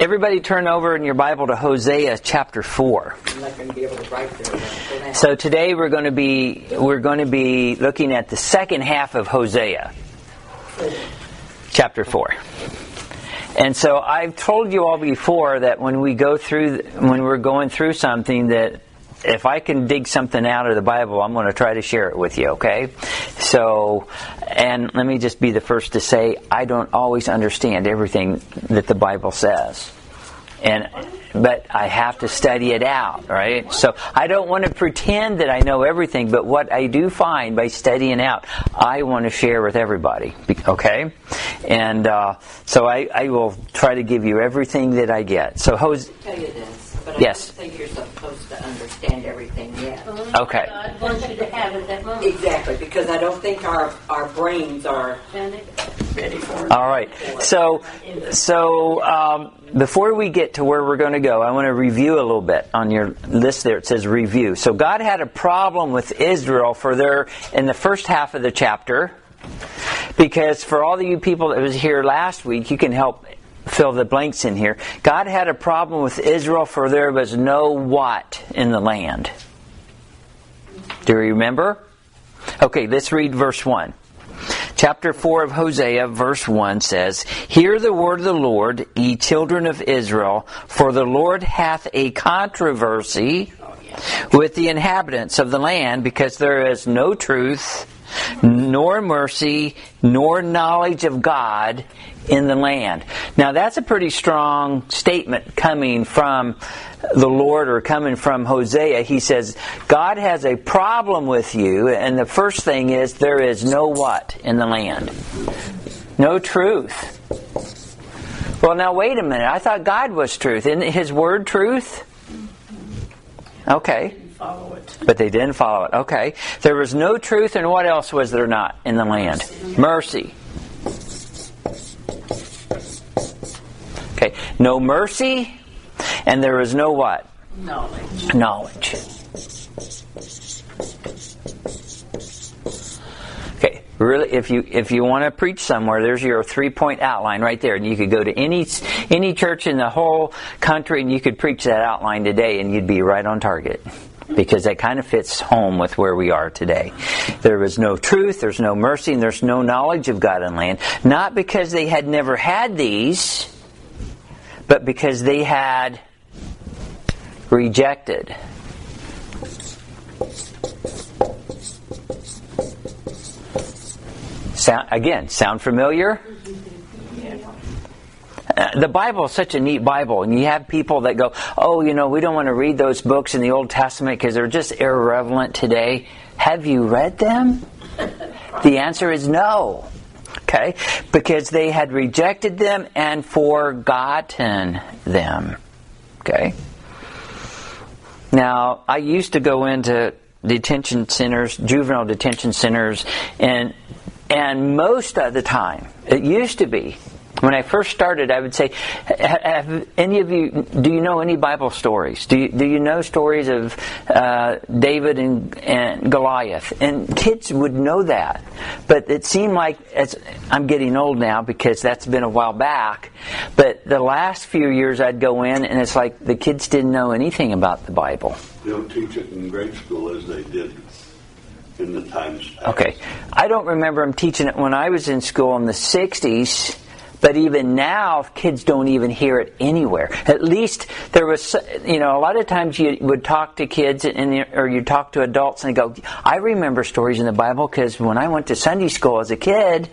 Everybody turn over in your Bible to Hosea chapter 4. I'm not going to be able to write there. So today we're going to be looking at the second half of Hosea chapter 4. And so I've told you all before that when we're going through something, that if I can dig something out of the Bible, I'm going to try to share it with you, okay? So, and let me just be the first to say, I don't always understand everything that the Bible says. But I have to study it out, right? So I don't want to pretend that I know everything, but what I do find by studying out, I want to share with everybody, okay? And so I will try to give you everything that I get. So Hosea... I'll tell you this. But yes. I don't think you're supposed to understand everything yet. Okay. I want you to have it that moment. Exactly, because I don't think our brains are ready for it. All right. So before we get to where we're going to go, I want to review a little bit. On your list there, it says review. So God had a problem with Israel in the first half of the chapter, because for all of you people that was here last week, you can help fill the blanks in here. God had a problem with Israel, for there was no what in the land. Do you remember? Okay, let's read verse 1. Chapter 4 of Hosea, verse 1 says, "Hear the word of the Lord, ye children of Israel, for the Lord hath a controversy with the inhabitants of the land, because there is no truth, nor mercy, nor knowledge of God in the land." Now that's a pretty strong statement coming from the Lord, or coming from Hosea. He says, God has a problem with you, and the first thing is, there is no what in the land? No truth. Well, now wait a minute. I thought God was truth. Isn't His Word truth? Okay. But they didn't follow it. Okay. There was no truth, and what else was there not in the land? Mercy. Okay. No mercy, and there was no what? Knowledge. Okay. Really, if you want to preach somewhere, there's your 3-point outline right there, and you could go to any church in the whole country, and you could preach that outline today, and you'd be right on target. Because that kind of fits home with where we are today. There was no truth, there's no mercy, and there's no knowledge of God and land. Not because they had never had these, but because they had rejected. Sound familiar? The Bible is such a neat Bible, and you have people that go, "Oh, you know, we don't want to read those books in the Old Testament because they're just irrelevant today." Have you read them? The answer is no. Okay? Because they had rejected them and forgotten them. Okay? Now, I used to go into detention centers, juvenile detention centers, and most of the time, it used to be, when I first started, I would say, "Have any of you? Do you know any Bible stories? Do you know stories of David and Goliath?" And kids would know that, but it seemed like, as I'm getting old now, because that's been a while back. But the last few years, I'd go in, and it's like the kids didn't know anything about the Bible. They don't teach it in grade school as they did in the times past. Okay, I don't remember them teaching it when I was in school in the '60s. But even now, kids don't even hear it anywhere. At least there was, you know, a lot of times you would talk to kids or you talk to adults and go, "I remember stories in the Bible because when I went to Sunday school as a kid,"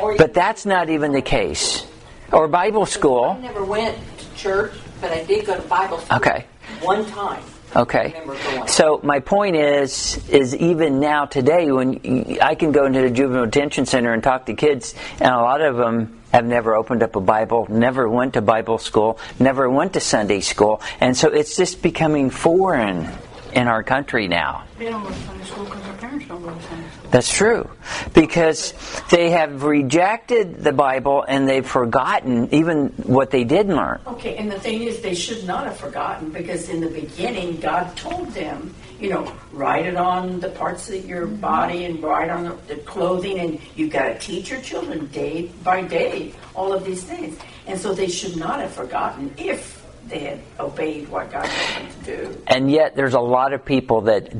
but that's not even the case. Or Bible school. I never went to church, but I did go to Bible school. Okay. One time. Okay. So my point is even now today, when I can go into the juvenile detention center and talk to kids, and a lot of them have never opened up a Bible, never went to Bible school, never went to Sunday school, and so it's just becoming foreign in our country now. They don't go to Sunday school because their parents don't go to Sunday school. That's true. Because they have rejected the Bible and they've forgotten even what they did learn. Okay, and the thing is, they should not have forgotten, because in the beginning God told them, you know, write it on the parts of your body and write on the clothing, and you've got to teach your children day by day all of these things. And so they should not have forgotten if they had obeyed what God told them to do. And yet there's a lot of people that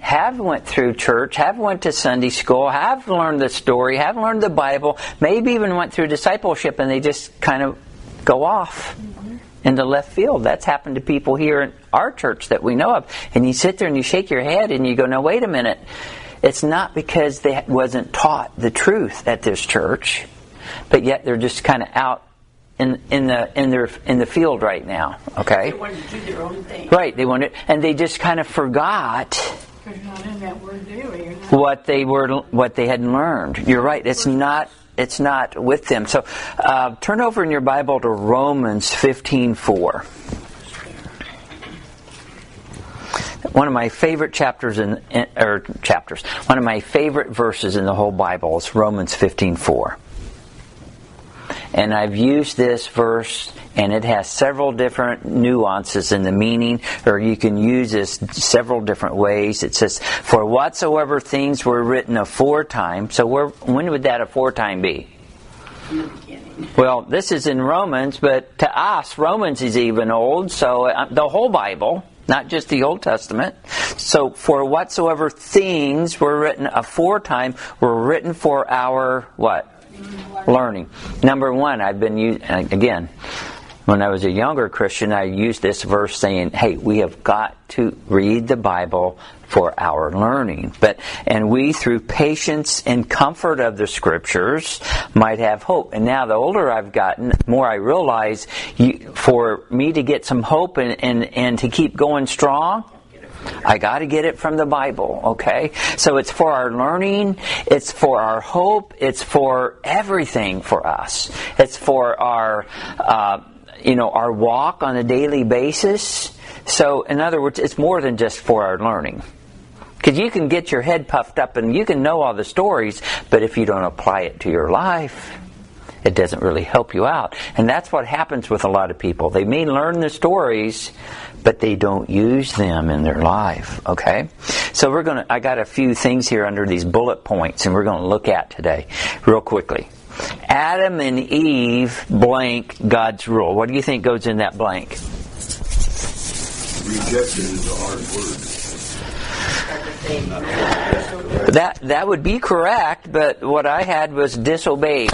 have went through church, have went to Sunday school, have learned the story, have learned the Bible, maybe even went through discipleship, and they just kind of go off into left field. That's happened to people here in our church that we know of. And you sit there and you shake your head and you go, no, wait a minute. It's not because they wasn't taught the truth at this church, but yet they're just kind of out in the field right now. Okay. They wanted to do their own thing. Right. They wanted, and they just kind of forgot what they had learned. You're right. It's not with them. So turn over in your Bible to Romans 15:4. One of my favorite one of my favorite verses in the whole Bible is Romans 15:4. And I've used this verse, and it has several different nuances in the meaning, or you can use this several different ways. It says, for whatsoever things were written aforetime. So when would that aforetime be? In the beginning. Well, this is in Romans, but to us, Romans is even old, so the whole Bible, not just the Old Testament. So, for whatsoever things were written aforetime were written for our what? Learning. Number one, I've been again, when I was a younger Christian, I used this verse saying, hey, we have got to read the Bible for our learning. And we, through patience and comfort of the Scriptures, might have hope. And now the older I've gotten, the more I realize, for me to get some hope and to keep going strong, I got to get it from the Bible, okay? So it's for our learning, it's for our hope, it's for everything for us. It's for our, our walk on a daily basis. So, in other words, it's more than just for our learning. Because you can get your head puffed up and you can know all the stories, but if you don't apply it to your life, it doesn't really help you out. And that's what happens with a lot of people. They may learn the stories, but they don't use them in their life. Okay? So I got a few things here under these bullet points, and we're going to look at today real quickly. Adam and Eve blank God's rule. What do you think goes in that blank? Rejection is a hard word. That would be correct, but what I had was disobeyed.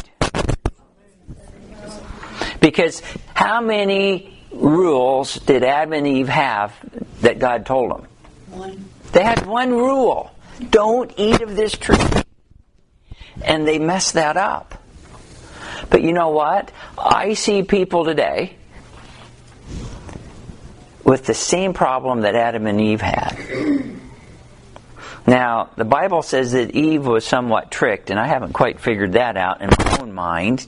Because how many rules did Adam and Eve have that God told them? One. They had one rule. Don't eat of this tree. And they messed that up. But you know what? I see people today with the same problem that Adam and Eve had. Now, the Bible says that Eve was somewhat tricked, and I haven't quite figured that out in my own mind.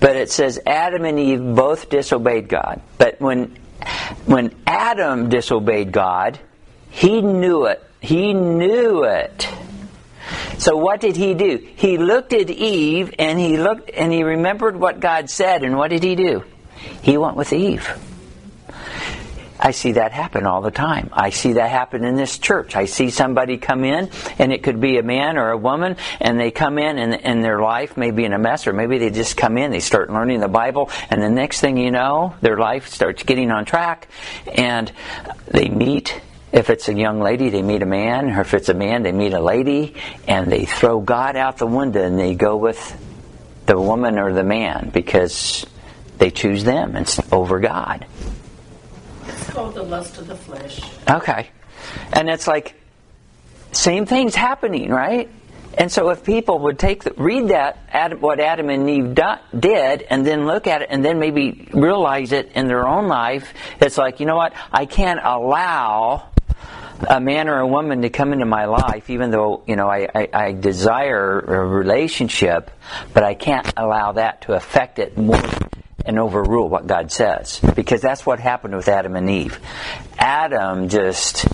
But it says Adam and Eve both disobeyed God. But when Adam disobeyed God, he knew it. He knew it. So what did he do? He looked at Eve and he remembered what God said, and what did he do? He went with Eve. I see that happen all the time. I see that happen in this church. I see somebody come in, and it could be a man or a woman, and they come in and their life may be in a mess, or maybe they just come in, they start learning the Bible, and the next thing you know, their life starts getting on track, and they meet. If it's a young lady, they meet a man, or if it's a man, they meet a lady, and they throw God out the window and they go with the woman or the man because they choose them over God. Called the lust of the flesh. Okay. And it's like, same thing's happening, right? And so if people would read that, what Adam and Eve did, and then look at it, and then maybe realize it in their own life, it's like, you know what? I can't allow a man or a woman to come into my life, even though, I desire a relationship, but I can't allow that to affect it more and overrule what God says. Because that's what happened with Adam and Eve. Adam he just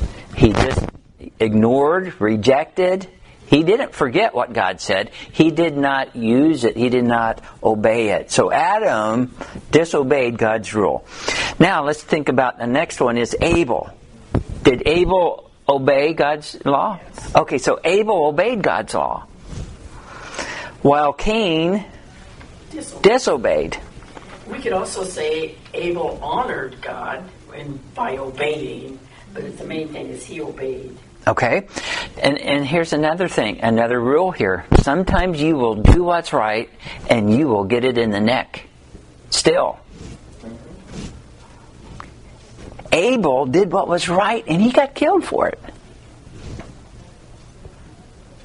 ignored, rejected. He didn't forget what God said. He did not use it. He did not obey it. So Adam disobeyed God's rule. Now let's think about the next one is Abel. Did Abel obey God's law? Yes. Okay, so Abel obeyed God's law. While Cain disobeyed. We could also say Abel honored God by obeying, but the main thing is he obeyed. Okay, and here's another thing, another rule here. Sometimes you will do what's right, and you will get it in the neck. Still. Abel did what was right, and he got killed for it.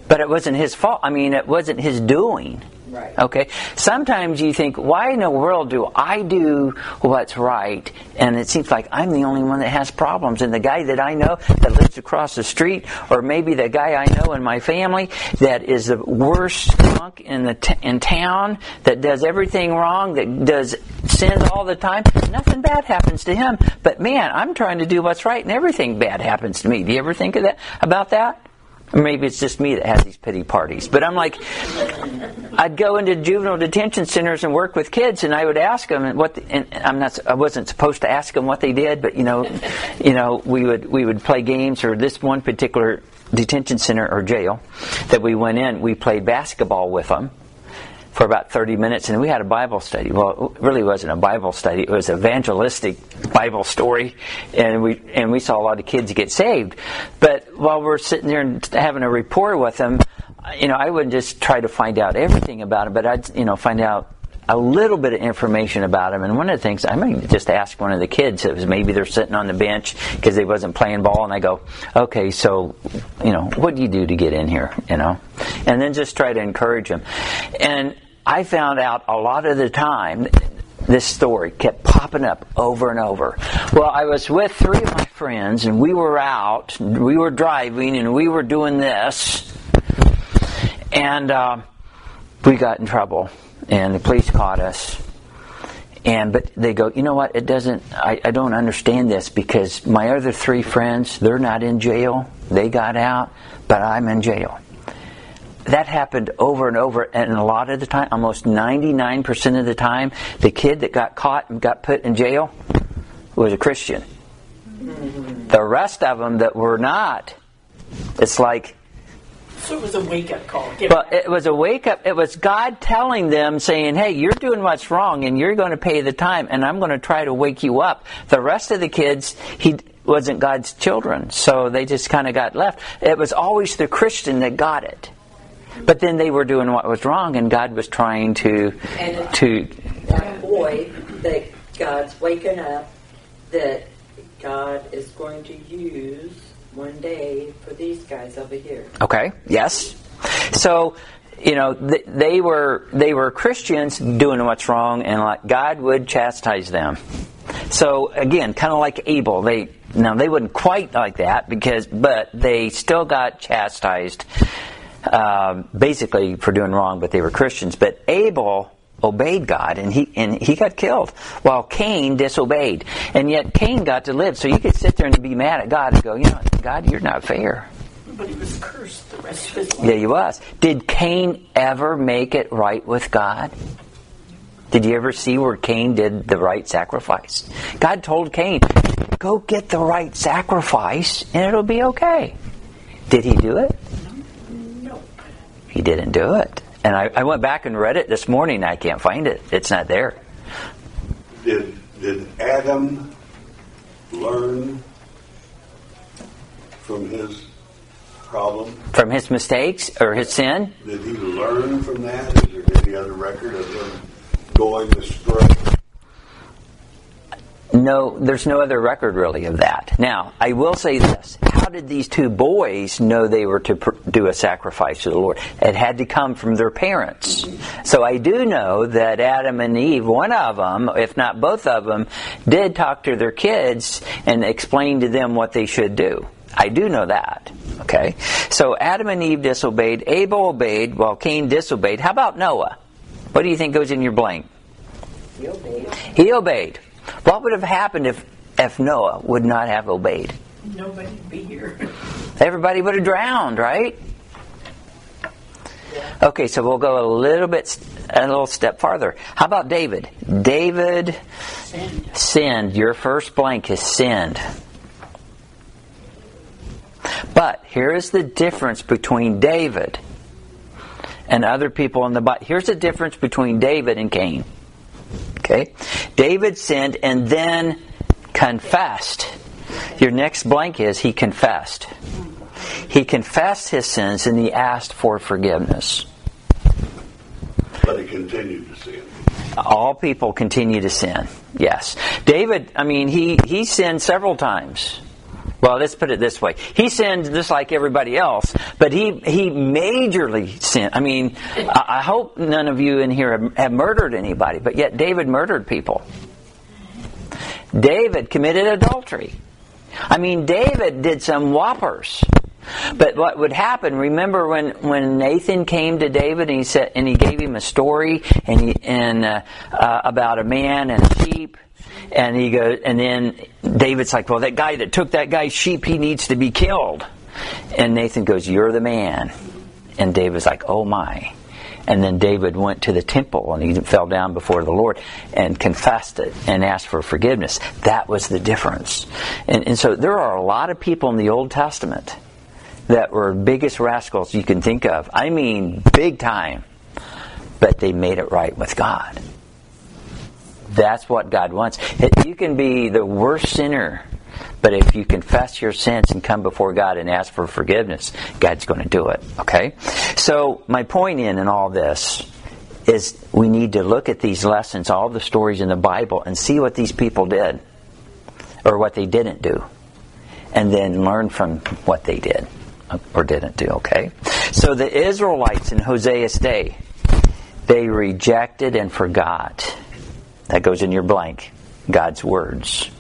But it wasn't his fault. I mean, it wasn't his doing. Right. Okay? Sometimes you think, why in the world do I do what's right? And it seems like I'm the only one that has problems. And the guy that I know that lives across the street, or maybe the guy I know in my family that is the worst punk in town, that does everything wrong, that does sins all the time, nothing bad happens to him. But man, I'm trying to do what's right and everything bad happens to me. Do you ever think of that about that? Maybe it's just me that has these pity parties. But I'm like, I'd go into juvenile detention centers and work with kids, and I would ask them what. I wasn't supposed to ask them what they did, but we would play games. Or this one particular detention center or jail that we went in, we played basketball with them for about 30 minutes, and we had a Bible study. Well, it really wasn't a Bible study; it was an evangelistic Bible story, and we saw a lot of kids get saved. But while we're sitting there and having a rapport with them, I wouldn't just try to find out everything about them, but I'd find out a little bit of information about them. And one of the things, I might just ask one of the kids, it was maybe they're sitting on the bench because they wasn't playing ball, and I go, okay, so, what do you do to get in here, And then just try to encourage them. And I found out a lot of the time, this story kept popping up over and over. Well, I was with three of my friends, and we were out, and we were driving, and we were doing this, and we got in trouble. And the police caught us. But they go, you know what? It doesn't. I don't understand this because my other three friends, they're not in jail. They got out, but I'm in jail. That happened over and over, and a lot of the time, almost 99% of the time, the kid that got caught and got put in jail was a Christian. The rest of them that were not, it's like. So it was a wake-up call. It was a wake-up. It was God telling them, saying, hey, you're doing what's wrong, and you're going to pay the time, and I'm going to try to wake you up. The rest of the kids, he wasn't God's children, so they just kind of got left. It was always the Christian that got it. But then they were doing what was wrong, and God was trying to... And that boy that God's waking up, that God is going to use... one day for these guys over here. Okay, yes. So, they were Christians doing what's wrong, and like God would chastise them. So, again, kind of like Abel. They wouldn't quite like that, but they still got chastised basically for doing wrong, but they were Christians. But Abel obeyed God, and he got killed, while Cain disobeyed. And yet Cain got to live, so you could sit there and be mad at God and go, God, you're not fair. But he was cursed the rest of his life. Yeah, he was. Did Cain ever make it right with God? Did you ever see where Cain did the right sacrifice? God told Cain, go get the right sacrifice, and it'll be okay. Did he do it? No. He didn't do it. And I went back and read it this morning. I can't find it. It's not there. Did Adam learn from his problem? From his mistakes or his sin? Did he learn from that? Is there any other record of him going astray? No, there's no other record really of that. Now, I will say this. How did these two boys know they were to do a sacrifice to the Lord? It had to come from their parents. So I do know that Adam and Eve, one of them, if not both of them, did talk to their kids and explain to them what they should do. I do know that. Okay? So Adam and Eve disobeyed. Abel obeyed while Cain disobeyed. How about Noah? What do you think goes in your blank? He obeyed. He obeyed. What would have happened if Noah would not have obeyed? Nobody would be here. Everybody would have drowned, right? Yeah. Okay, so we'll go a little step farther. How about David? David sinned. Your first blank is sinned. But here is the difference between David and other people in the Bible. Here's the difference between David and Cain. Okay? David sinned and then confessed. Your next blank is he confessed. He confessed his sins and he asked for forgiveness. But he continued to sin. All people continue to sin. Yes. David, he sinned several times. Well, let's put it this way. He sinned just like everybody else, but he majorly sinned. I hope none of you in here have murdered anybody, but yet David murdered people. David committed adultery. David did some whoppers. But what would happen, remember when Nathan came to David and he gave him a story about a man and a sheep, and he goes, and then David's like, well, that guy that took that guy's sheep, he needs to be killed. And Nathan goes, you're the man. And David's like, oh my. And then David went to the temple and he fell down before the Lord and confessed it and asked for forgiveness. That was the difference. And so there are a lot of people in the Old Testament that were biggest rascals you can think of. Big time. But they made it right with God. That's what God wants. You can be the worst sinner, but if you confess your sins and come before God and ask for forgiveness, God's going to do it. Okay? So my point in all this is we need to look at these lessons, all the stories in the Bible, and see what these people did or what they didn't do, and then learn from what they did or didn't do. Okay? So the Israelites in Hosea's day, they rejected and forgot. That goes in your blank, God's words.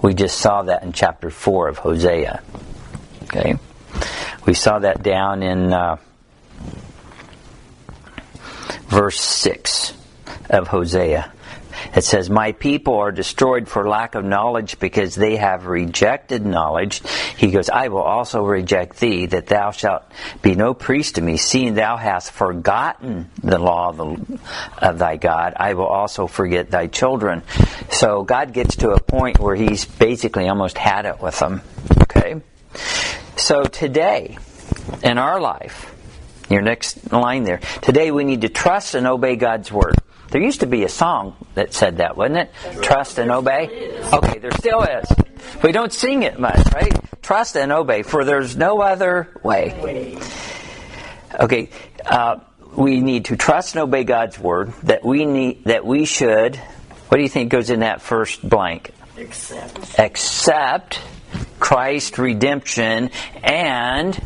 We just saw that in chapter 4 of Hosea. Okay? We saw that down in verse 6 of Hosea. It says, my people are destroyed for lack of knowledge because they have rejected knowledge. He goes, I will also reject thee, that thou shalt be no priest to me, seeing thou hast forgotten the law of thy God. I will also forget thy children. So God gets to a point where he's basically almost had it with them. Okay? So today, in our life, your next line there, today we need to trust and obey God's word. There used to be a song that said that, wasn't it? Trust and obey. Okay, there still is. We don't sing it much, right? Trust and obey, for there's no other way. Okay, we need to trust and obey God's word. That we should. What do you think goes in that first blank? Accept Christ's redemption and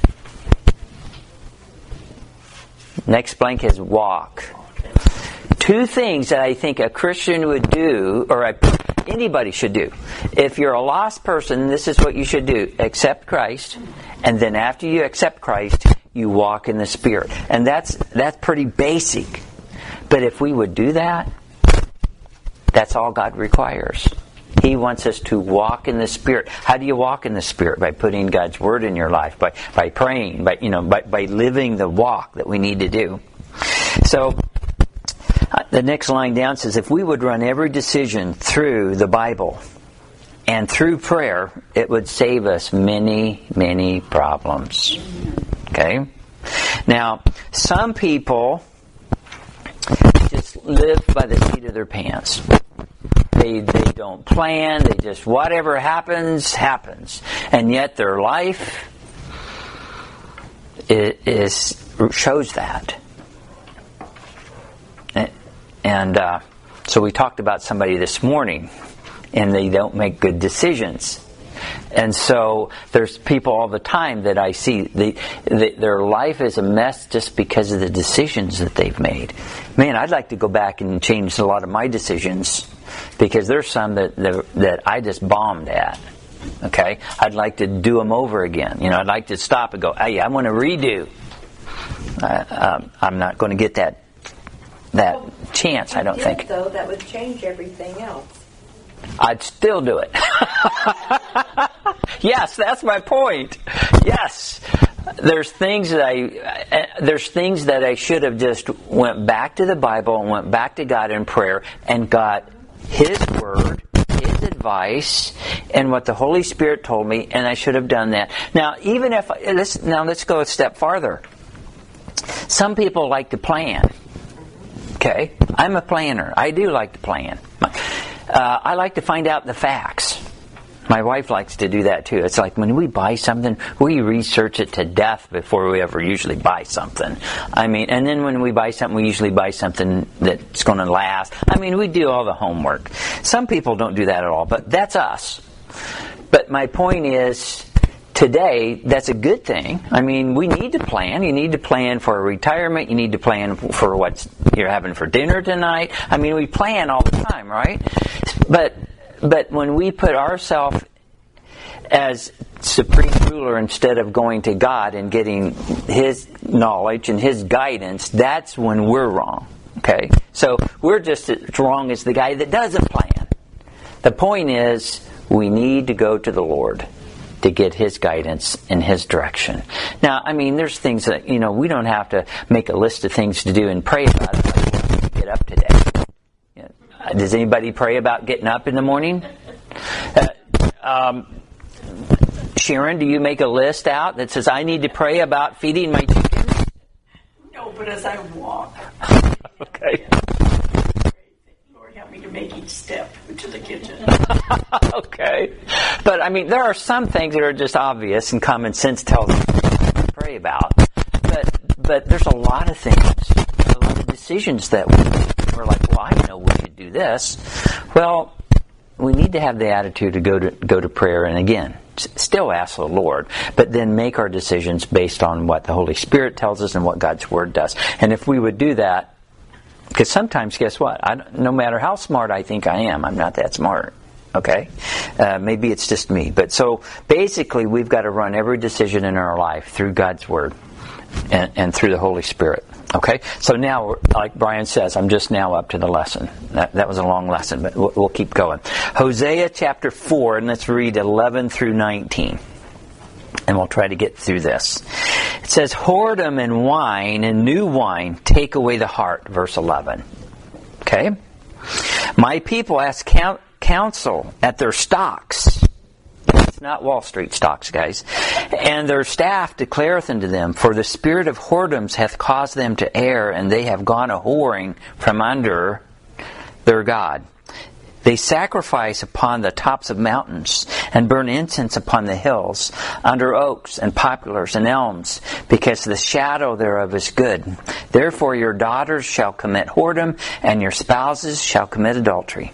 next blank is walk. Two things that I think a Christian would do, or anybody should do. If you're a lost person, this is what you should do. Accept Christ, and then after you accept Christ, you walk in the Spirit. And that's pretty basic. But if we would do that, that's all God requires. He wants us to walk in the Spirit. How do you walk in the Spirit? By putting God's Word in your life, by praying, by living the walk that we need to do. So the next line down says, if we would run every decision through the Bible and through prayer, it would save us many, many problems. Okay? Now, some people just live by the seat of their pants. They don't plan. They just, whatever happens, happens. And yet their life shows that. And so we talked about somebody this morning, and they don't make good decisions. And so there's people all the time that I see, their life is a mess just because of the decisions that they've made. Man, I'd like to go back and change a lot of my decisions, because there's some that I just bombed at. Okay? I'd like to do them over again. I'd like to stop and go, hey, I want to redo. I'm not going to get that chance, I don't think. Though that would change everything else. I'd still do it. Yes, that's my point. Yes, there's things that I should have just went back to the Bible and went back to God in prayer and got His Word, His advice, and what the Holy Spirit told me, and I should have done that. Now, even if let's go a step farther. Some people like to plan. Okay, I'm a planner. I do like to plan. I like to find out the facts. My wife likes to do that too. It's like when we buy something, we research it to death before we ever usually buy something. I mean, and then when we buy something, we usually buy something that's going to last. I mean, we do all the homework. Some people don't do that at all, but that's us. But my point is, today, that's a good thing. I mean, we need to plan. You need to plan for retirement. You need to plan for what you're having for dinner tonight. I mean, we plan all the time, right? But when we put ourselves as supreme ruler instead of going to God and getting His knowledge and His guidance, that's when we're wrong. Okay? So we're just as wrong as the guy that doesn't plan. The point is, we need to go to the Lord to get His guidance and His direction. Now, I mean, there's things that, you know, we don't have to make a list of things to do and pray about it. Get up today. You know, does anybody pray about getting up in the morning? Sharon, do you make a list out that says, I need to pray about feeding my chickens? No, but as I walk. Okay. To make each step to the kitchen. Okay. But I mean, there are some things that are just obvious and common sense tells us to pray about. But there's a lot of things, a lot of decisions that we're like, well, I don't know we should do this. Well, we need to have the attitude to go to prayer and again, still ask the Lord, but then make our decisions based on what the Holy Spirit tells us and what God's Word does. And if we would do that, because sometimes, guess what? No matter how smart I think I am, I'm not that smart. Okay? Maybe it's just me. But so basically, we've got to run every decision in our life through God's Word and through the Holy Spirit. Okay? So now, like Brian says, I'm just now up to the lesson. That was a long lesson, but we'll keep going. Hosea chapter 4, and let's read 11 through 19. And we'll try to get through this. It says, whoredom and wine and new wine take away the heart, verse 11. Okay? My people ask counsel at their stocks. It's not Wall Street stocks, guys. And their staff declareth unto them, for the spirit of whoredoms hath caused them to err, and they have gone a-whoring from under their God. They sacrifice upon the tops of mountains and burn incense upon the hills, under oaks and poplars and elms, because the shadow thereof is good. Therefore your daughters shall commit whoredom, and your spouses shall commit adultery.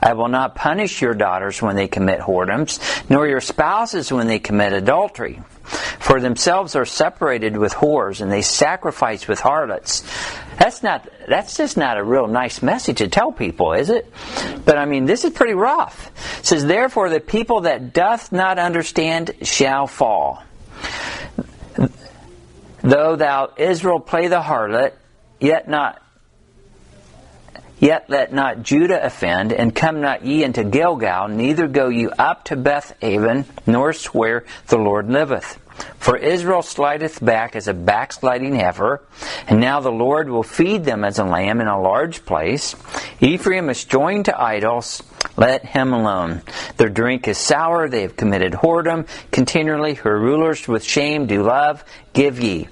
I will not punish your daughters when they commit whoredoms, nor your spouses when they commit adultery. For themselves are separated with whores, and they sacrifice with harlots. That's just not a real nice message to tell people, is it? But I mean, this is pretty rough. It says, therefore the people that doth not understand shall fall. Though thou, Israel, play the harlot, Yet let not Judah offend, and come not ye into Gilgal, neither go ye up to Beth-Avon, nor swear the Lord liveth. For Israel slideth back as a backsliding heifer, and now the Lord will feed them as a lamb in a large place. Ephraim is joined to idols, let him alone. Their drink is sour, they have committed whoredom continually, her rulers with shame do love, give ye.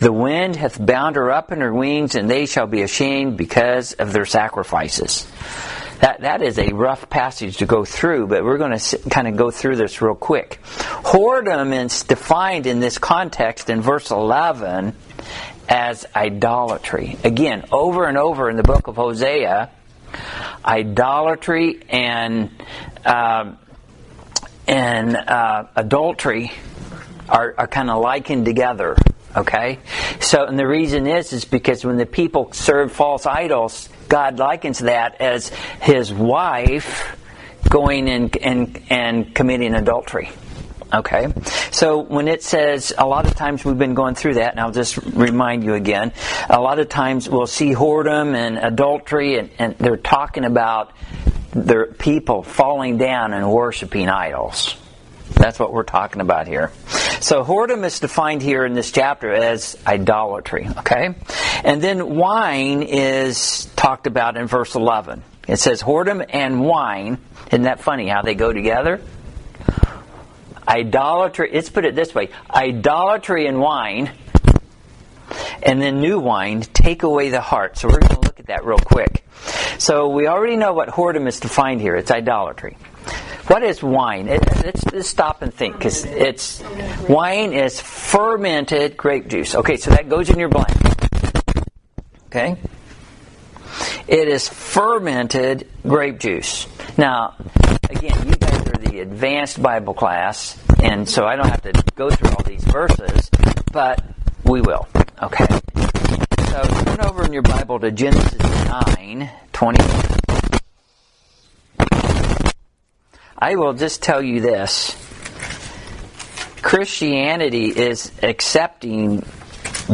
The wind hath bound her up in her wings, and they shall be ashamed because of their sacrifices. That is a rough passage to go through, but we're going to kind of go through this real quick. Whoredom is defined in this context in verse 11 as idolatry. Again, over and over in the book of Hosea, idolatry and adultery are kind of likened together. Okay? So, and the reason is because when the people serve false idols, God likens that as His wife going and committing adultery. Okay? So, when it says, a lot of times we've been going through that, and I'll just remind you again, a lot of times we'll see whoredom and adultery, and they're talking about their people falling down and worshiping idols. That's what we're talking about here. So whoredom is defined here in this chapter as idolatry, okay? And then wine is talked about in verse 11. It says whoredom and wine. Isn't that funny how they go together? Idolatry, let's put it this way. Idolatry and wine and then new wine, take away the heart. So we're going to look at that real quick. So we already know what whoredom is defined here. It's idolatry. What is wine? Let's stop and think, because it's wine is fermented grape juice. Okay, so that goes in your blank. Okay? It is fermented grape juice. Now, again, you guys are the advanced Bible class, and so I don't have to go through all these verses, but we will. Okay? So turn over in your Bible to Genesis 9:21. I will just tell you this. Christianity is accepting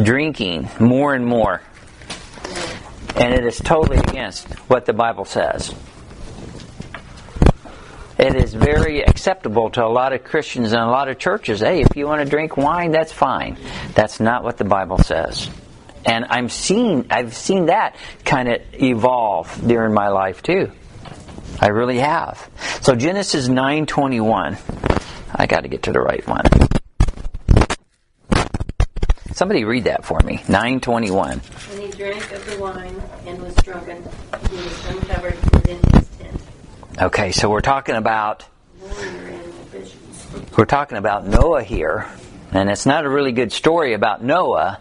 drinking more and more. And it is totally against what the Bible says. It is very acceptable to a lot of Christians and a lot of churches. Hey, if you want to drink wine, that's fine. That's not what the Bible says. And I've seen that kind of evolve during my life too. I really have. So Genesis 9:21. I got to get to the right one. Somebody read that for me. 9:21. And he drank of the wine and was drunken. He was uncovered within his tent. Okay, so we're talking about Noah here, and it's not a really good story about Noah,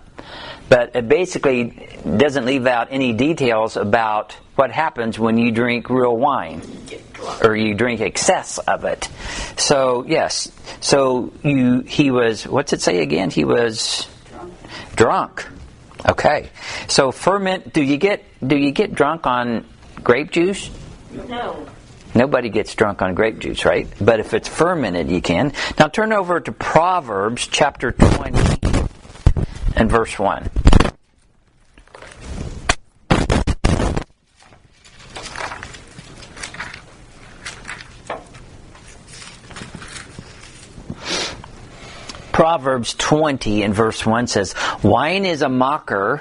but it basically doesn't leave out any details about what happens when you drink real wine or you drink excess of it. So, yes. So, he was, what's it say again? He was drunk. Okay. So, ferment, do you get drunk on grape juice? No. Nobody gets drunk on grape juice, right? But if it's fermented, you can. Now, turn over to Proverbs chapter 20. And verse 1. Proverbs 20 and verse 1 says, "Wine is a mocker,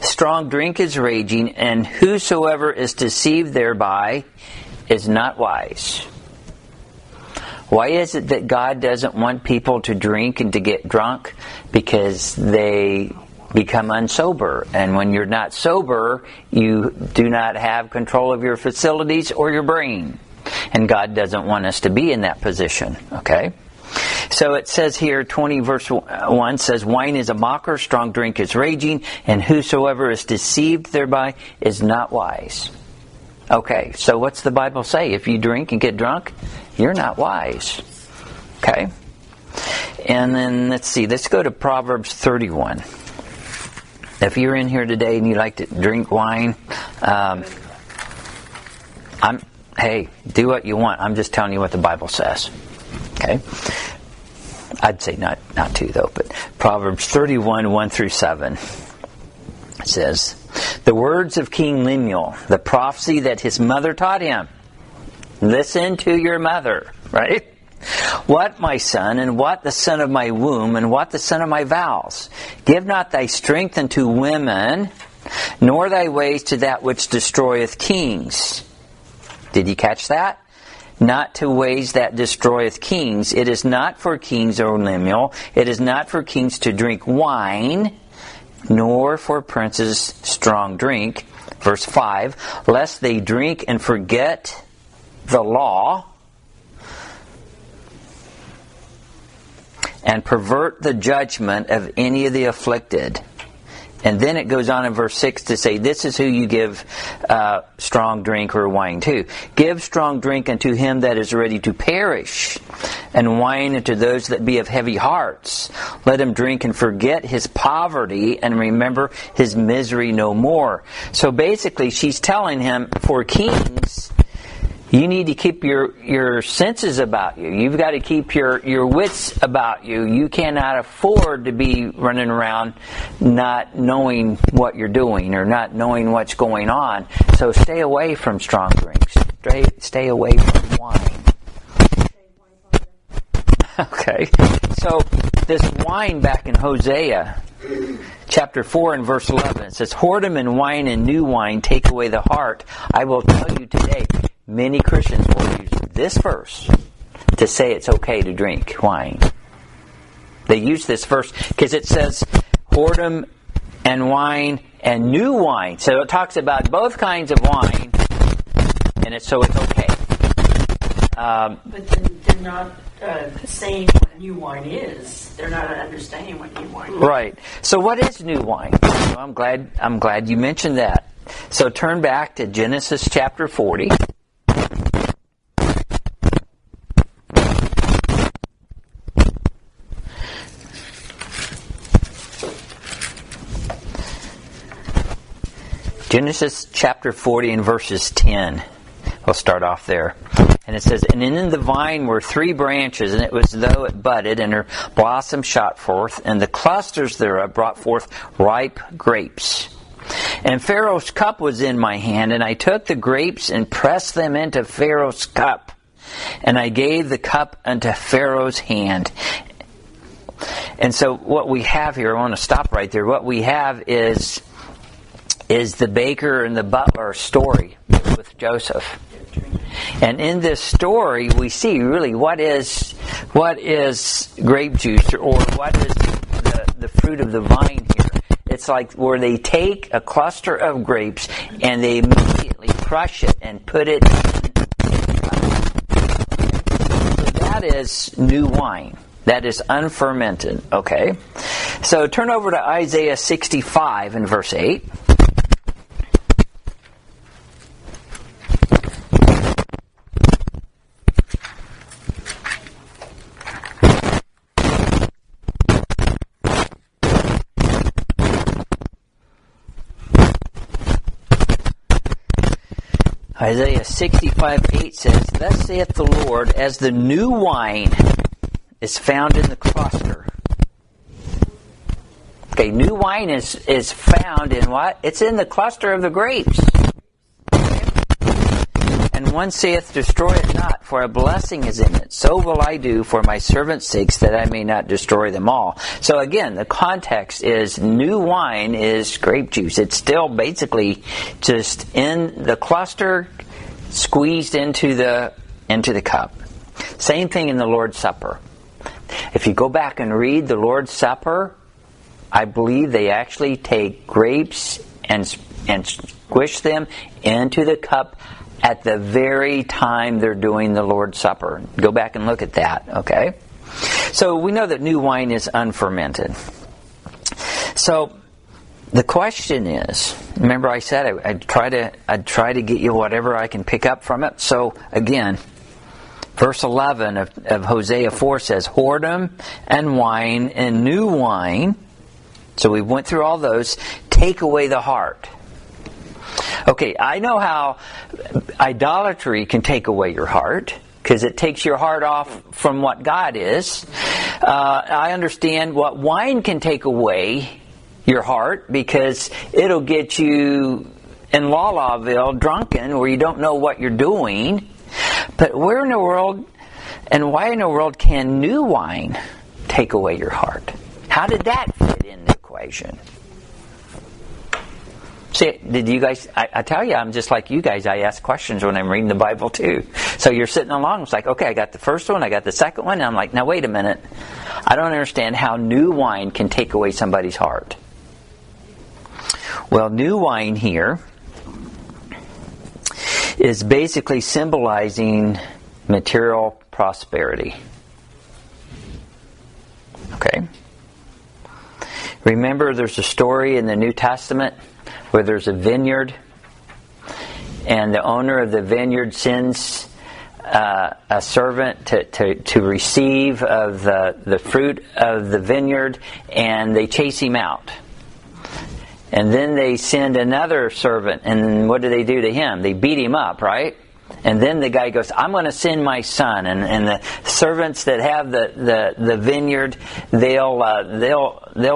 strong drink is raging, and whosoever is deceived thereby is not wise." Why is it that God doesn't want people to drink and to get drunk? Because they become unsober. And when you're not sober, you do not have control of your faculties or your brain. And God doesn't want us to be in that position. Okay? So it says here, 20 verse 1 says, "Wine is a mocker, strong drink is raging, and whosoever is deceived thereby is not wise." Okay, so what's the Bible say? If you drink and get drunk, you're not wise. Okay? And then, let's see. Let's go to Proverbs 31. If you're in here today and you like to drink wine, do what you want. I'm just telling you what the Bible says. Okay? I'd say not to, though. But Proverbs 31, 1 through 7 says, "The words of King Lemuel, the prophecy that his mother taught him." Listen to your mother, right? "What, my son, and what the son of my womb, and what the son of my vows? Give not thy strength unto women, nor thy ways to that which destroyeth kings." Did you catch that? Not to ways that destroyeth kings. It is not for kings, O Lemuel. It is not for kings to drink wine, nor for princes strong drink. Verse 5, "Lest they drink and forget the law, and pervert the judgment of any of the afflicted." And then it goes on in verse 6 to say, this is who you give strong drink or wine to. "Give strong drink unto him that is ready to perish, and wine unto those that be of heavy hearts. Let him drink and forget his poverty, and remember his misery no more." So basically, she's telling him, for kings, you need to keep your senses about you. You've got to keep your wits about you. You cannot afford to be running around not knowing what you're doing or not knowing what's going on. So stay away from strong drinks. Stay away from wine. Okay. So this wine back in Hosea chapter 4 and verse 11, it says, "Whoredom and wine and new wine take away the heart." I will tell you today, many Christians will use this verse to say it's okay to drink wine. They use this verse because it says, "Whoredom and wine and new wine. So it talks about both kinds of wine, and it's okay. But they're not saying what new wine is. They're not understanding what new wine is. Right. So what is new wine? Well, I'm glad you mentioned that. So turn back to Genesis chapter 40. Genesis chapter 40 and verses 10. We'll start off there. And it says, "And in the vine were three branches, and it was though it budded, and her blossom shot forth, and the clusters thereof brought forth ripe grapes. And Pharaoh's cup was in my hand, and I took the grapes and pressed them into Pharaoh's cup, and I gave the cup unto Pharaoh's hand." And so what we have here, I want to stop right there. What we have is the baker and the butler story with Joseph. And in this story, we see really what is grape juice, or what is the fruit of the vine here. It's like where they take a cluster of grapes and they immediately crush it and put it in the cup. So that is new wine. That is unfermented. Okay. So turn over to Isaiah 65 and verse 8. Isaiah 65:8 says, "Thus saith the Lord, as the new wine is found in the cluster." Okay, new wine is found in what? It's in the cluster of the grapes. "And one saith, destroy it not, for a blessing is in it. So will I do for my servants' sakes, that I may not destroy them all." So again, the context is new wine is grape juice. It's still basically just in the cluster, squeezed into the cup. Same thing in the Lord's Supper. If you go back and read the Lord's Supper, I believe they actually take grapes and squish them into the cup at the very time they're doing the Lord's Supper. Go back and look at that, okay? So we know that new wine is unfermented. So the question is, remember I said I'd try to get you whatever I can pick up from it. So again, verse 11 of Hosea 4 says, "Whoredom and wine and new wine." So we went through all those. "Take away the heart." Okay, I know how idolatry can take away your heart, because it takes your heart off from what God is. I understand what wine can take away your heart, because it'll get you in Lallaville drunken where you don't know what you're doing. But where in the world and why in the world can new wine take away your heart? How did that fit in the equation? See, did you guys? I tell you, I'm just like you guys. I ask questions when I'm reading the Bible too. So you're sitting along. It's like, okay, I got the first one, I got the second one, and I'm like, now wait a minute. I don't understand how new wine can take away somebody's heart. Well, new wine here is basically symbolizing material prosperity. Okay. Remember, there's a story in the New Testament where there's a vineyard, and the owner of the vineyard sends a servant to receive of the fruit of the vineyard, and they chase him out. And then they send another servant, and what do they do to him? They beat him up, right? And then the guy goes, "I'm going to send my son," and the servants that have the vineyard, they'll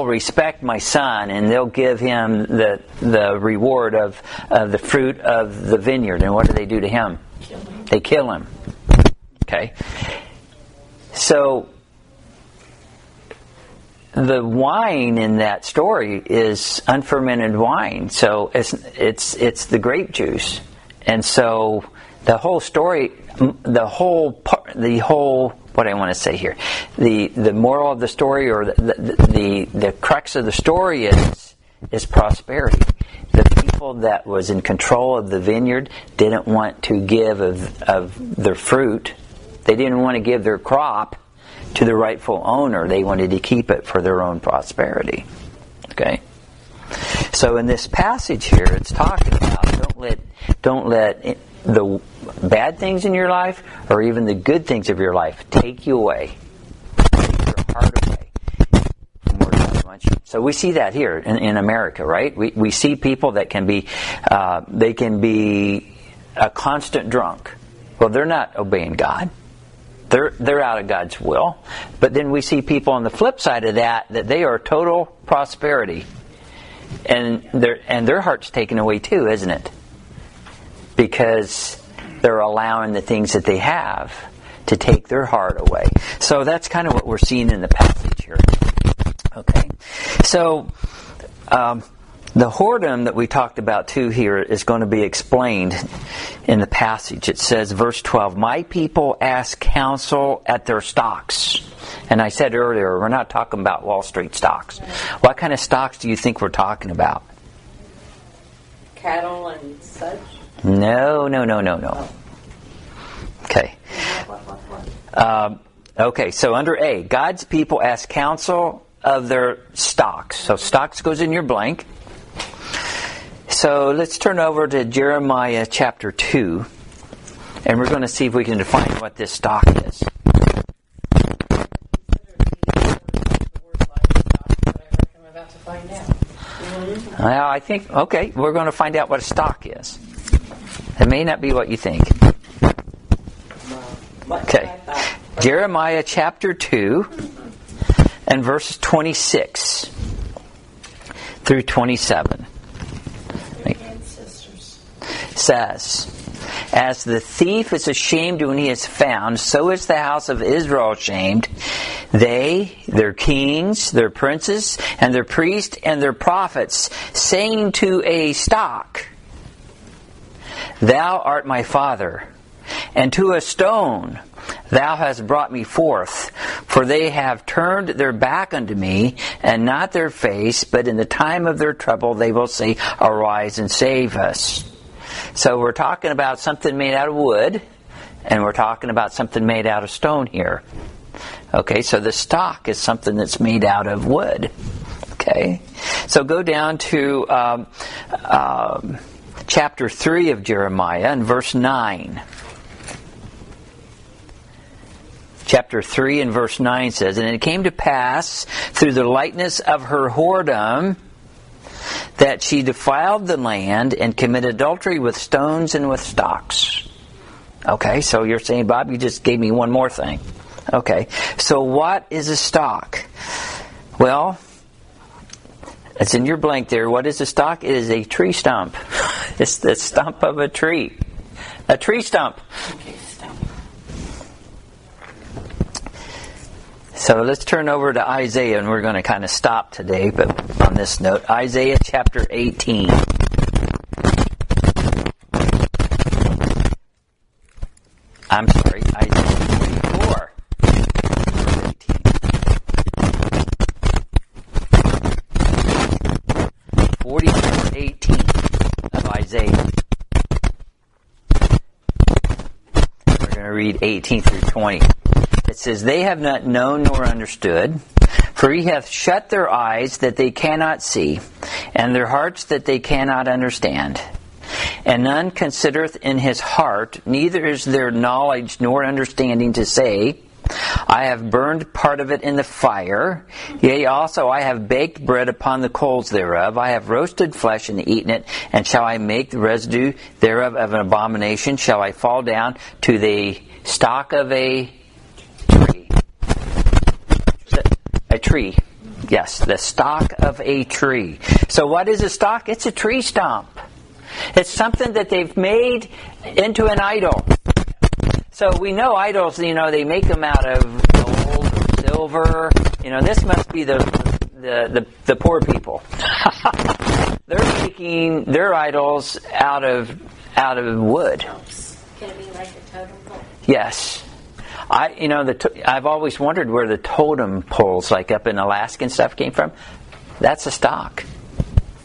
respect my son, and they'll give him the reward of the fruit of the vineyard. And what do they do to him? They kill him. Okay. So the wine in that story is unfermented wine. So it's the grape juice, and so. The whole story, the moral of the story, or the crux of the story is is prosperity. The people that was in control of the vineyard didn't want to give of their fruit. They didn't want to give their crop to the rightful owner. They wanted to keep it for their own prosperity. Okay? So in this passage here, it's talking about don't let the bad things in your life or even the good things of your life take you away. Take your heart away. So we see that here in America, right? We see people that can be, they can be a constant drunk. Well, they're not obeying God. They're out of God's will. But then we see people on the flip side of that they are total prosperity. And their heart's taken away too, isn't it? Because they're allowing the things that they have to take their heart away. So that's kind of what we're seeing in the passage here. Okay, so the whoredom that we talked about too here is going to be explained in the passage. It says, verse 12, "My people ask counsel at their stocks." And I said earlier, we're not talking about Wall Street stocks. What kind of stocks do you think we're talking about? Cattle and such? No. Okay. Okay, so under A, God's people ask counsel of their stocks. So stocks goes in your blank. So let's turn over to Jeremiah chapter 2, and we're going to see if we can define what this stock is. Well, I think, okay, we're going to find out what a stock is. It may not be what you think. Okay. Jeremiah chapter 2. And verses 26 through 27 says, "As the thief is ashamed when he is found, so is the house of Israel ashamed. They, their kings, their princes, and their priests, and their prophets, saying to a stock, 'Thou art my father,' and to a stone, 'Thou hast brought me forth,' for they have turned their back unto me, and not their face, but in the time of their trouble they will say, 'Arise and save us.'" So we're talking about something made out of wood, and we're talking about something made out of stone here. Okay, so the stock is something that's made out of wood. Okay, so go down to chapter 3 of Jeremiah and verse 9. Chapter 3 and verse 9 says, "And it came to pass through the lightness of her whoredom that she defiled the land and committed adultery with stones and with stocks." Okay, so you're saying, Bob, you just gave me one more thing. Okay, so what is a stock? Well, it's in your blank there. What is a stock? It is a tree stump. It's the stump of a tree. A tree stump. So let's turn over to Isaiah, and we're going to kind of stop today, but on this note, Isaiah chapter 18. I'm sorry, Isaiah 24. Chapter 18 of Isaiah. We're going to read 18 through 20. It says, "They have not known nor understood, for he hath shut their eyes that they cannot see, and their hearts that they cannot understand. And none considereth in his heart, neither is there knowledge nor understanding to say, I have burned part of it in the fire, yea, also I have baked bread upon the coals thereof, I have roasted flesh and eaten it, and shall I make the residue thereof of an abomination? Shall I fall down to the stock of a tree?" Yes, the stock of a tree. So what is a stock? It's a tree stump. It's something that they've made into an idol. So we know idols, they make them out of gold or silver. This must be the poor people. They're making their idols out of wood. Can it be like a totem pole? Yes. I've always wondered where the totem poles, like up in Alaska and stuff, came from. That's a stock.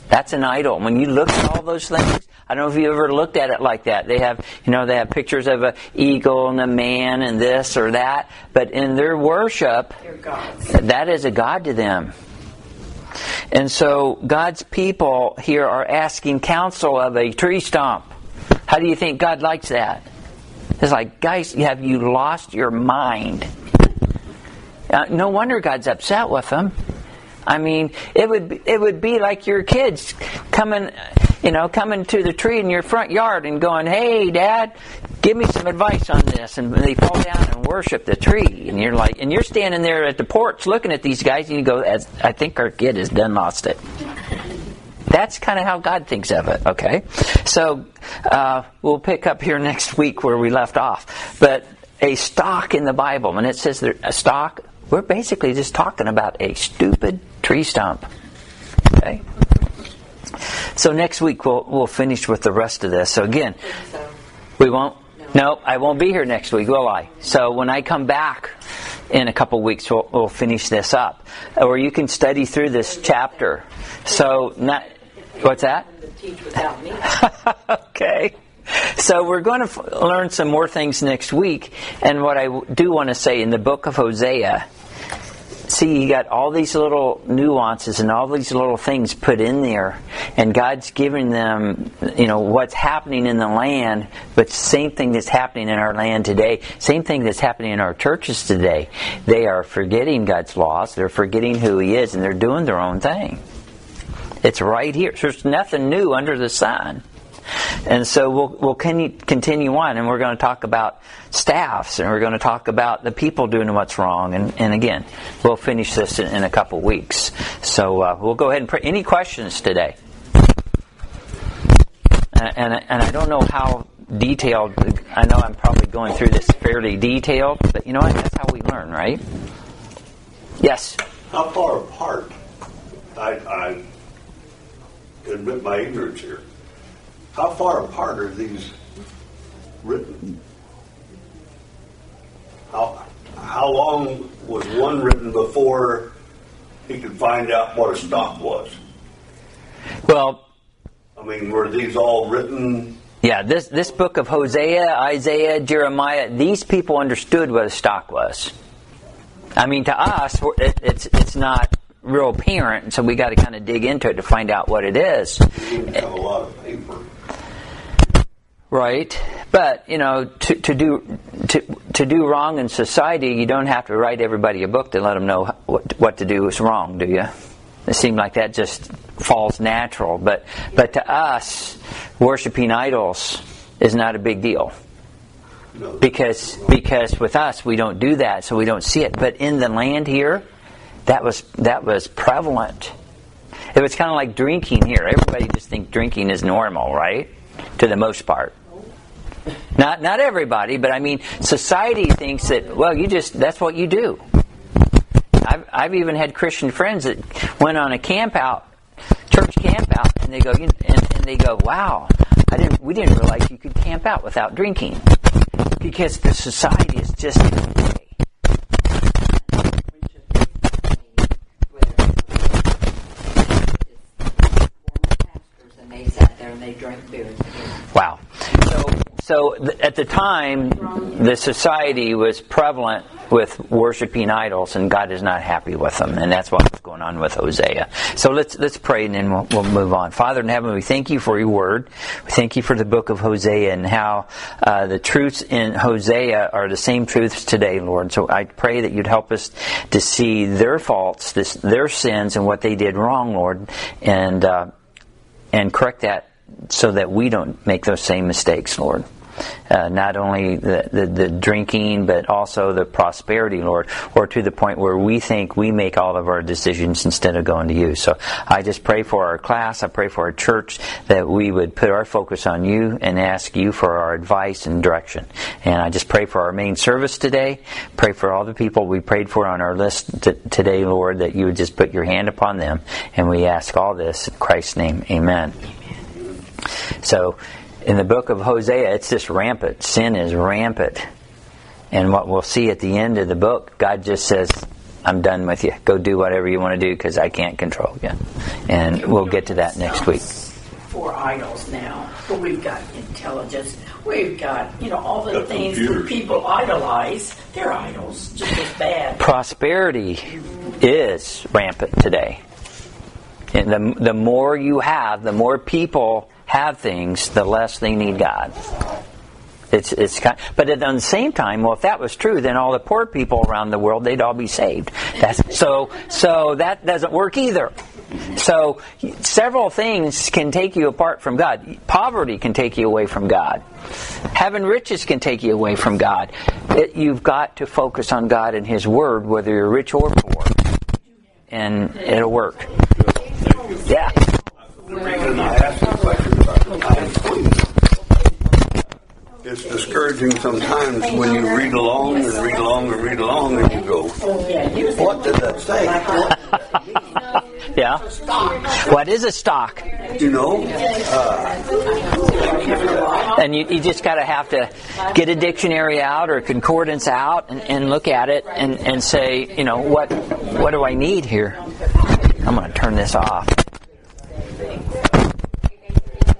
That's an idol. When you look at all those things, I don't know if you ever looked at it like that. They have, you know, they have pictures of an eagle and a man and this or that. But in their worship, that is a god to them. And so God's people here are asking counsel of a tree stump. How do you think God likes that? It's like, guys, have you lost your mind? No wonder God's upset with them. I mean, it would be like your kids coming to the tree in your front yard and going, "Hey, Dad, give me some advice on this." And they fall down and worship the tree, and you're like, and you're standing there at the porch looking at these guys, and you go, "I think our kid has done lost it." That's kind of how God thinks of it. Okay, so we'll pick up here next week where we left off. But a stalk in the Bible, when it says there, a stalk, we're basically just talking about a stupid tree stump. Okay? So next week we'll finish with the rest of this. So again, we won't... No, I won't be here next week, will I? So when I come back in a couple weeks, we'll finish this up. Or you can study through this chapter. So, not... What's that? Okay. So we're going to learn some more things next week. And what I do want to say, in the book of Hosea, see, you got all these little nuances and all these little things put in there. And God's giving them, you know, what's happening in the land, but same thing that's happening in our land today, same thing that's happening in our churches today. They are forgetting God's laws, they're forgetting who He is, and they're doing their own thing. It's right here. There's nothing new under the sun. And so we'll continue on, and we're going to talk about staffs, and we're going to talk about the people doing what's wrong. And again, we'll finish this in a couple weeks. So we'll go ahead and pray. Any questions today? And I don't know how detailed, I know I'm probably going through this fairly detailed, but you know what? That's how we learn, right? Yes? How far apart, I admit my ignorance here, how far apart are these written? How long was one written before he could find out what a stump was? Well, I mean, were these all written? Yeah, this book of Hosea, Isaiah, Jeremiah, these people understood what a stalk was. I mean, to us, it's not real apparent, and so we got to kind of dig into it to find out what it is. You have a lot of paper. Right, but you know, to do wrong in society, you don't have to write everybody a book to let them know what to do is wrong, do you? It seemed like that just falls natural, but to us, worshiping idols is not a big deal, because with us we don't do that, so we don't see it. But in the land here, that was prevalent. It was kind of like drinking here. Everybody just think drinking is normal, right? To the most part. Not everybody, but I mean, society thinks that, well, that's what you do. I've even had Christian friends that went on a church camp out, and they go, wow, we didn't realize you could camp out without drinking, because the society is just that way. Wow. So at the time, the society was prevalent with worshiping idols, and God is not happy with them, and that's what was going on with Hosea. So let's pray, and then we'll move on. Father in heaven, we thank you for your word. We thank you for the book of Hosea, and how the truths in Hosea are the same truths today, Lord. So I pray that you'd help us to see their faults, their sins, and what they did wrong, Lord, and correct that, so that we don't make those same mistakes, Lord. Not only the drinking, but also the prosperity, Lord, or to the point where we think we make all of our decisions instead of going to you. So I just pray for our class, I pray for our church, that we would put our focus on you and ask you for our advice and direction. And I just pray for our main service today, pray for all the people we prayed for on our list today, Lord, that you would just put your hand upon them. And we ask all this in Christ's name, amen. So, in the book of Hosea, it's just rampant. Sin is rampant. And what we'll see at the end of the book, God just says, I'm done with you. Go do whatever you want to do because I can't control you. And we'll get to that next week. Four idols now. But we've got intelligence. We've got, all the things that people idolize. They're idols, just as bad. Prosperity is rampant today. And the more you have, the more people have things, the less they need God. It's kind of, but at the same time, well, if that was true, then all the poor people around the world, they'd all be saved. So that doesn't work either. So several things can take you apart from God. Poverty can take you away from God. Having riches can take you away from God. You've got to focus on God and His Word, whether you're rich or poor, and it'll work. Yeah. It's discouraging sometimes when you read along and you go, what did that say? Yeah. What is a stock? And you just got to have to get a dictionary out or concordance out and look at it and say, what do I need here? I'm going to turn this off.